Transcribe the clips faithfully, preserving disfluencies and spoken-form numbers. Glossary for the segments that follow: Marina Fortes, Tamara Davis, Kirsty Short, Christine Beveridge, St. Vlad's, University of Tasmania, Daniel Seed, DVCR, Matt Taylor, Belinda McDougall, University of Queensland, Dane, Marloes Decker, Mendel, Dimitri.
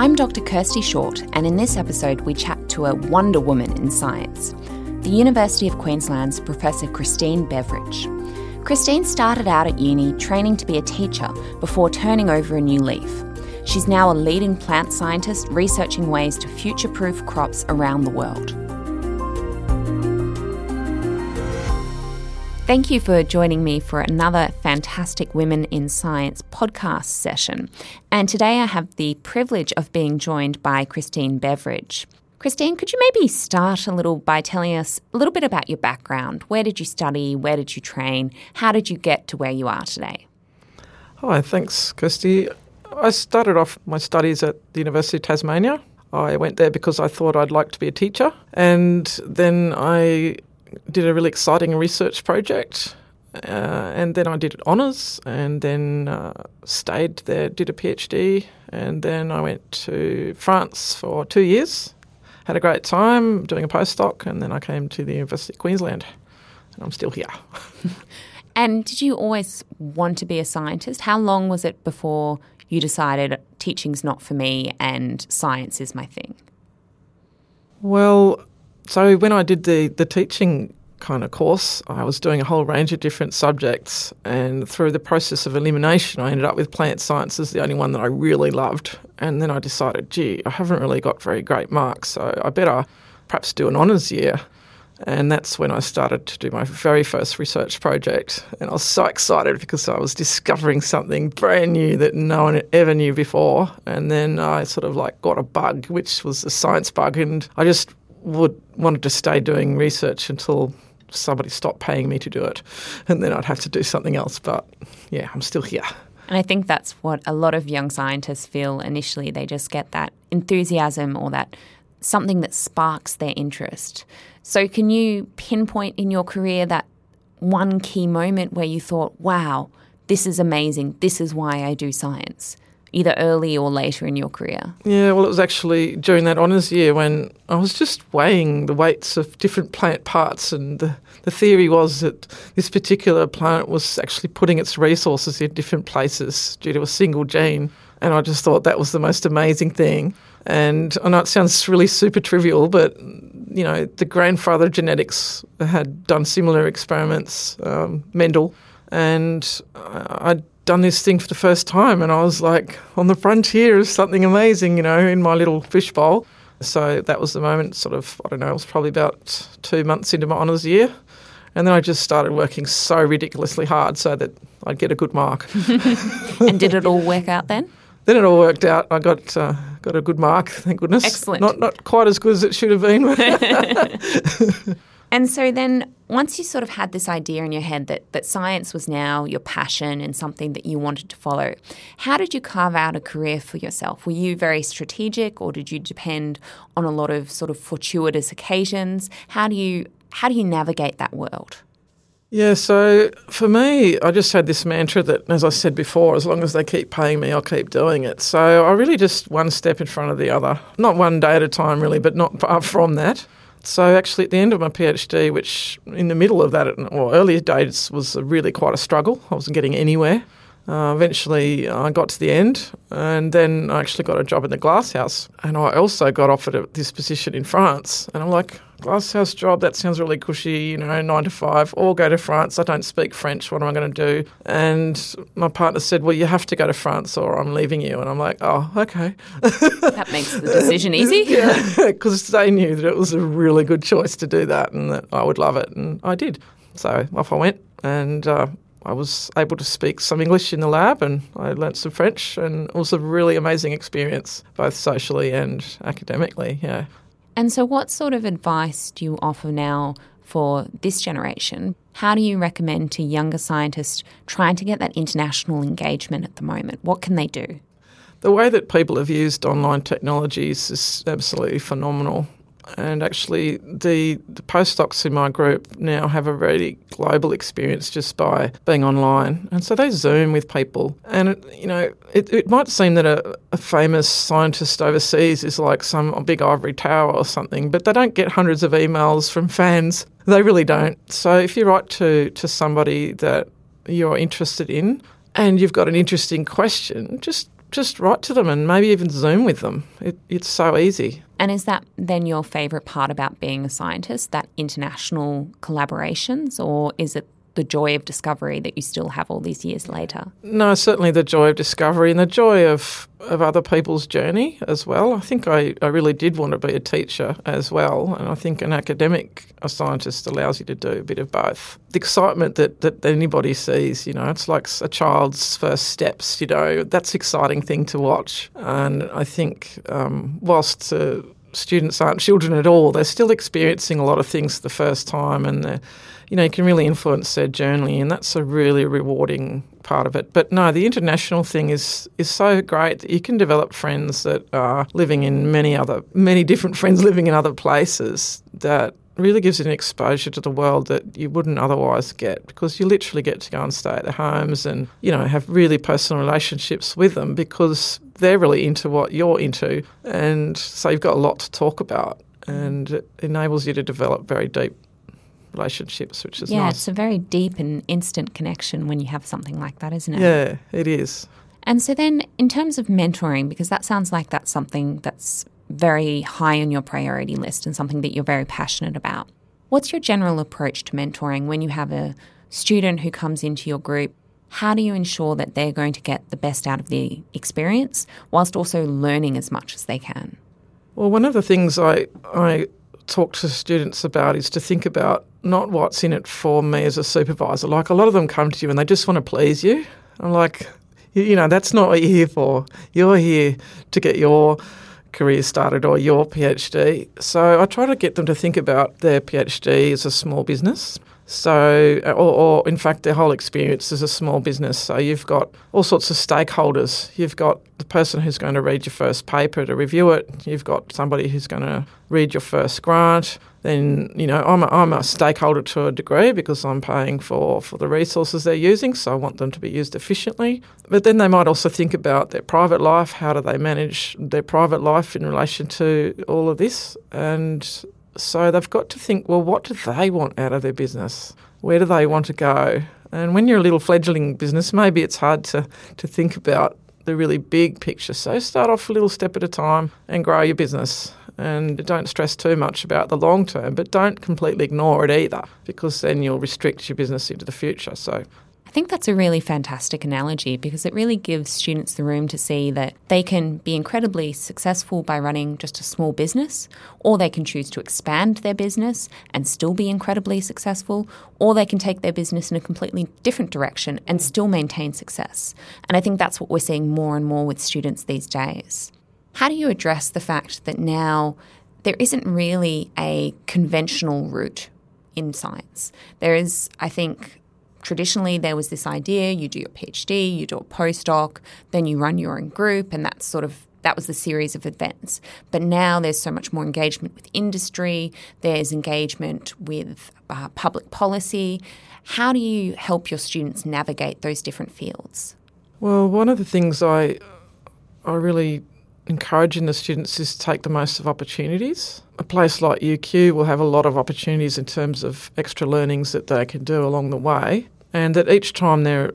I'm Doctor Kirsty Short, and in this episode we chat to a wonder woman in science, the University of Queensland's Professor Christine Beveridge. Christine started out at uni training to be a teacher before turning over a new leaf. She's now a leading plant scientist researching ways to future-proof crops around the world. Thank you for joining me for another fantastic Women in Science podcast session. And today I have the privilege of being joined by Christine Beveridge. Christine, could you maybe start a little by telling us a little bit about your background? Where did you study? Where did you train? How did you get to where you are today? Hi, thanks, Kirsty. I started off my studies at the University of Tasmania. I went there because I thought I'd like to be a teacher. And then I did a really exciting research project, uh, and then I did honours, and then uh, stayed there, did a PhD, and then I went to France for two years, had a great time doing a postdoc, and then I came to the University of Queensland, and I'm still here. And did you always want to be a scientist? How long was it before you decided teaching's not for me and science is my thing? Well, so when I did the, the teaching kind of course, I was doing a whole range of different subjects, and through the process of elimination, I ended up with plant sciences, the only one that I really loved. And then I decided, gee, I haven't really got very great marks, so I better perhaps do an honours year. And that's when I started to do my very first research project. And I was so excited because I was discovering something brand new that no one ever knew before. And then I sort of like got a bug, which was a science bug, and I just would wanted to stay doing research until somebody stopped paying me to do it, and then I'd have to do something else. But yeah, I'm still here. And I think that's what a lot of young scientists feel initially. They just get that enthusiasm or that something that sparks their interest. So can you pinpoint in your career that one key moment where you thought, wow, this is amazing, this is why I do science? Either early or later in your career? Yeah, well, it was actually during that honours year when I was just weighing the weights of different plant parts, and the, the theory was that this particular plant was actually putting its resources in different places due to a single gene, and I just thought that was the most amazing thing. And I know it sounds really super trivial, but, you know, the grandfather of genetics had done similar experiments, um, Mendel, and I done this thing for the first time, and I was like on the frontier of something amazing, you know, in my little fishbowl. So that was the moment, sort of, I don't know, it was probably about two months into my honours year. And then I just started working so ridiculously hard so that I'd get a good mark. And did it all work out then? Then it all worked out. I got uh, got a good mark, thank goodness. Excellent. Not, not quite as good as it should have been. And so then once you sort of had this idea in your head that, that science was now your passion and something that you wanted to follow, how did you carve out a career for yourself? Were you very strategic, or did you depend on a lot of sort of fortuitous occasions? How do you how do you navigate that world? Yeah, so for me, I just had this mantra that, as I said before, as long as they keep paying me, I'll keep doing it. So I really just one step in front of the other, not one day at a time really, but not far from that. So actually at the end of my PhD, which in the middle of that, or earlier days, was really quite a struggle. I wasn't getting anywhere. Uh, eventually I got to the end, and then I actually got a job in the glasshouse, and I also got offered a, this position in France. And I'm like, glasshouse job, that sounds really cushy, you know, nine to five, or go to France. I don't speak French. What am I going to do? And my partner said, well, you have to go to France or I'm leaving you. And I'm like, oh, okay. That makes the decision easy. Yeah, because they knew that it was a really good choice to do that and that I would love it. And I did. So off I went, and uh, I was able to speak some English in the lab, and I learnt some French, and it was a really amazing experience, both socially and academically, yeah. And so what sort of advice do you offer now for this generation? How do you recommend to younger scientists trying to get that international engagement at the moment? What can they do? The way that people have used online technologies is absolutely phenomenal. And actually the, the postdocs in my group now have a really global experience just by being online. And so they Zoom with people. And, it, you know, it, it might seem that a, a famous scientist overseas is like some big ivory tower or something, but they don't get hundreds of emails from fans. They really don't. So if you write to, to somebody that you're interested in and you've got an interesting question, just just write to them and maybe even Zoom with them. It, it's so easy. And is that then your favourite part about being a scientist, that international collaborations, or is it the joy of discovery that you still have all these years later? No, certainly the joy of discovery and the joy of, of other people's journey as well. I think I, I really did want to be a teacher as well, and I think an academic, a scientist, allows you to do a bit of both. The excitement that, that anybody sees, you know, it's like a child's first steps, you know, that's an exciting thing to watch. And I think um, whilst uh, students aren't children at all, they're still experiencing a lot of things for the first time, and they're you know, you can really influence their journey, and that's a really rewarding part of it. But no, the international thing is is so great that you can develop friends that are living in many other, many different friends living in other places that really gives you an exposure to the world that you wouldn't otherwise get, because you literally get to go and stay at their homes and, you know, have really personal relationships with them because they're really into what you're into. And so you've got a lot to talk about, and it enables you to develop very deep relationships, which is yeah, nice. Yeah, it's a very deep and instant connection when you have something like that, isn't it? Yeah, it is. And so then in terms of mentoring, because that sounds like that's something that's very high on your priority list and something that you're very passionate about, what's your general approach to mentoring when you have a student who comes into your group? How do you ensure that they're going to get the best out of the experience whilst also learning as much as they can? Well, one of the things I, I talk to students about is to think about not what's in it for me as a supervisor. Like, a lot of them come to you and they just want to please you. I'm like, you know, that's not what you're here for. You're here to get your career started or your PhD. So I try to get them to think about their PhD as a small business. So, or, or in fact, their whole experience is a small business. So you've got all sorts of stakeholders. You've got the person who's going to read your first paper to review it. You've got somebody who's going to read your first grant. Then, you know, I'm a, I'm a stakeholder to a degree because I'm paying for, for the resources they're using, so I want them to be used efficiently. But then they might also think about their private life. How do they manage their private life in relation to all of this? And so they've got to think, well, what do they want out of their business? Where do they want to go? And when you're a little fledgling business, maybe it's hard to, to think about the really big picture. So start off a little step at a time and grow your business. And don't stress too much about the long term, but don't completely ignore it either, because then you'll restrict your business into the future. So I think that's a really fantastic analogy, because it really gives students the room to see that they can be incredibly successful by running just a small business, or they can choose to expand their business and still be incredibly successful, or they can take their business in a completely different direction and still maintain success. And I think that's what we're seeing more and more with students these days. How do you address the fact that now there isn't really a conventional route in science? There is, I think, traditionally, there was this idea, you do your PhD, you do a postdoc, then you run your own group, and that's sort of, that was the series of events. But now there's so much more engagement with industry, there's engagement with uh, public policy. How do you help your students navigate those different fields? Well, one of the things I, I really encouraging the students is to take the most of opportunities. A place like U Q will have a lot of opportunities in terms of extra learnings that they can do along the way, and that each time they're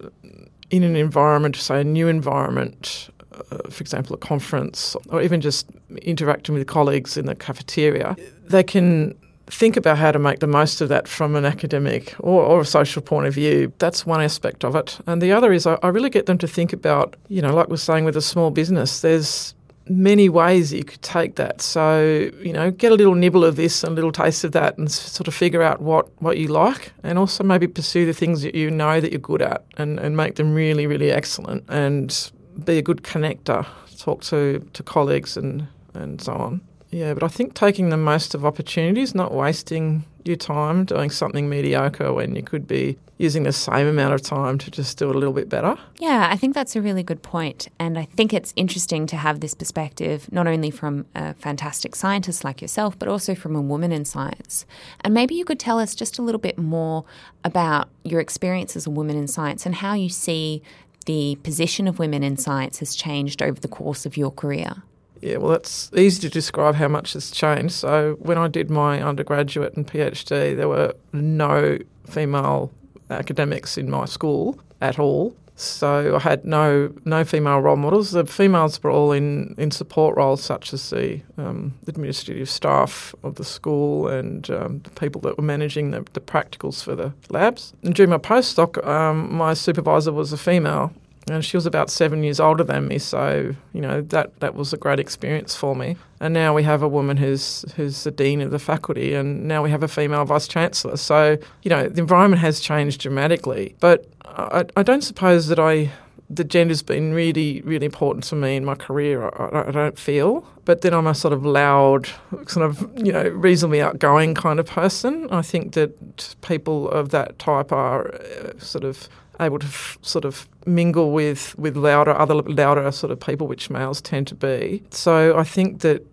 in an environment, say a new environment, uh, for example, a conference, or even just interacting with colleagues in the cafeteria, they can think about how to make the most of that from an academic or, or a social point of view. That's one aspect of it. And the other is I, I really get them to think about, you know, like we're saying with a small business, there's many ways you could take that. So, you know, get a little nibble of this and a little taste of that and sort of figure out what, what you like, and also maybe pursue the things that you know that you're good at and, and make them really, really excellent, and be a good connector, talk to, to colleagues and, and so on. Yeah, but I think taking the most of opportunities, not wasting your time doing something mediocre when you could be using the same amount of time to just do it a little bit better. Yeah, I think that's a really good point. And I think it's interesting to have this perspective, not only from a fantastic scientist like yourself, but also from a woman in science. And maybe you could tell us just a little bit more about your experience as a woman in science and how you see the position of women in science has changed over the course of your career. Yeah, well, it's easy to describe how much has changed. So when I did my undergraduate and PhD, there were no female academics in my school at all. So I had no no female role models. The females were all in, in support roles such as the um, administrative staff of the school and um, the people that were managing the, the practicals for the labs. And during my postdoc, um, my supervisor was a female and she was about seven years older than me. So, you know, that, that was a great experience for me. And now we have a woman who's who's the dean of the faculty, and now we have a female vice-chancellor. So, you know, the environment has changed dramatically. But I, I don't suppose that I the gender's been really, really important to me in my career, I, I don't feel. But then I'm a sort of loud, sort of, you know, reasonably outgoing kind of person. I think that people of that type are sort of able to f- sort of mingle with, with louder, other louder sort of people, which males tend to be. So I think that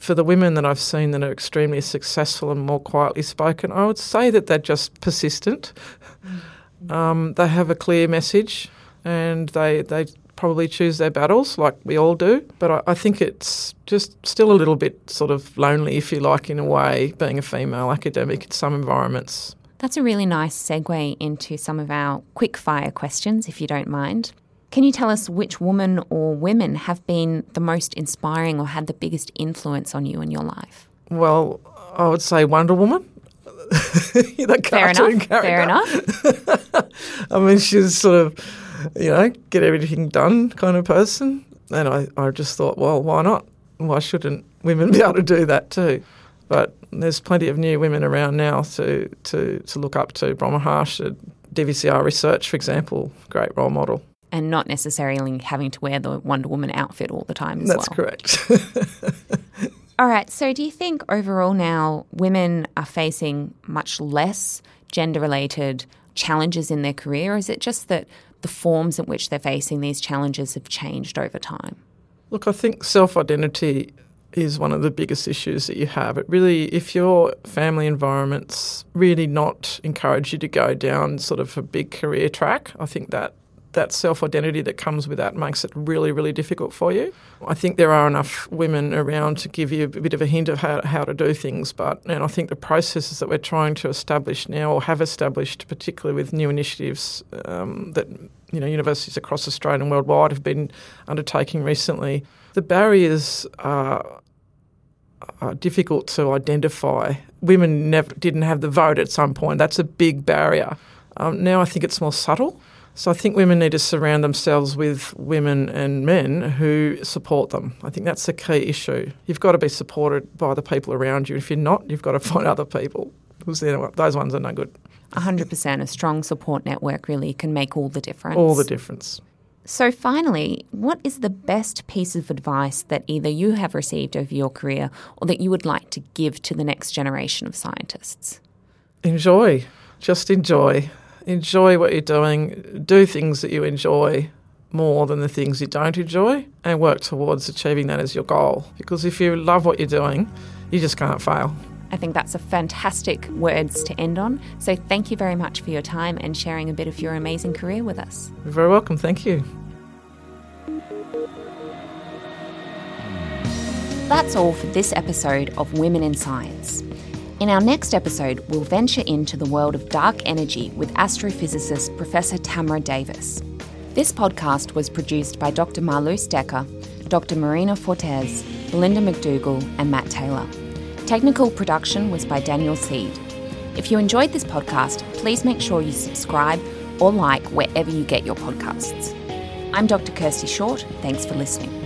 for the women that I've seen that are extremely successful and more quietly spoken, I would say that they're just persistent. Mm-hmm. Um, they have a clear message and they they probably choose their battles like we all do. But I, I think it's just still a little bit sort of lonely, if you like, in a way, being a female academic in some environments. That's a really nice segue into some of our quick-fire questions, if you don't mind. Can you tell us which woman or women have been the most inspiring or had the biggest influence on you in your life? Well, I would say Wonder Woman. That cartoon character. Fair enough. I mean, she's sort of, you know, get everything done kind of person. And I, I just thought, well, why not? Why shouldn't women be able to do that too? But there's plenty of new women around now to to, to look up to. Brahmaharsh, D V C R Research, for example, great role model. And not necessarily having to wear the Wonder Woman outfit all the time as That's well. That's correct. All right, so do you think overall now women are facing much less gender-related challenges in their career, or is it just that the forms in which they're facing these challenges have changed over time? Look, I think self-identity is one of the biggest issues that you have. It really, if your family environment's really not encourage you to go down sort of a big career track, I think that that self-identity that comes with that makes it really, really difficult for you. I think there are enough women around to give you a bit of a hint of how, how to do things, but and I think the processes that we're trying to establish now or have established, particularly with new initiatives um, that you know universities across Australia and worldwide have been undertaking recently, the barriers are are difficult to identify. Women never didn't have the vote at some point. That's a big barrier. Um, now I think it's more subtle. So I think women need to surround themselves with women and men who support them. I think that's the key issue. You've got to be supported by the people around you. If you're not, you've got to find other people, because those ones are no good. one hundred percent. A strong support network really can make all the difference. All the difference. So finally, what is the best piece of advice that either you have received over your career or that you would like to give to the next generation of scientists? Enjoy. Just enjoy. Enjoy what you're doing. Do things that you enjoy more than the things you don't enjoy, and work towards achieving that as your goal. Because if you love what you're doing, you just can't fail. I think that's a fantastic words to end on. So thank you very much for your time and sharing a bit of your amazing career with us. You're very welcome. Thank you. That's all for this episode of Women in Science. In our next episode, we'll venture into the world of dark energy with astrophysicist Professor Tamara Davis. This podcast was produced by Doctor Marloes Decker, Doctor Marina Fortes, Belinda McDougall and Matt Taylor. Technical production was by Daniel Seed. If you enjoyed this podcast, please make sure you subscribe or like wherever you get your podcasts. I'm Doctor Kirsty Short. Thanks for listening.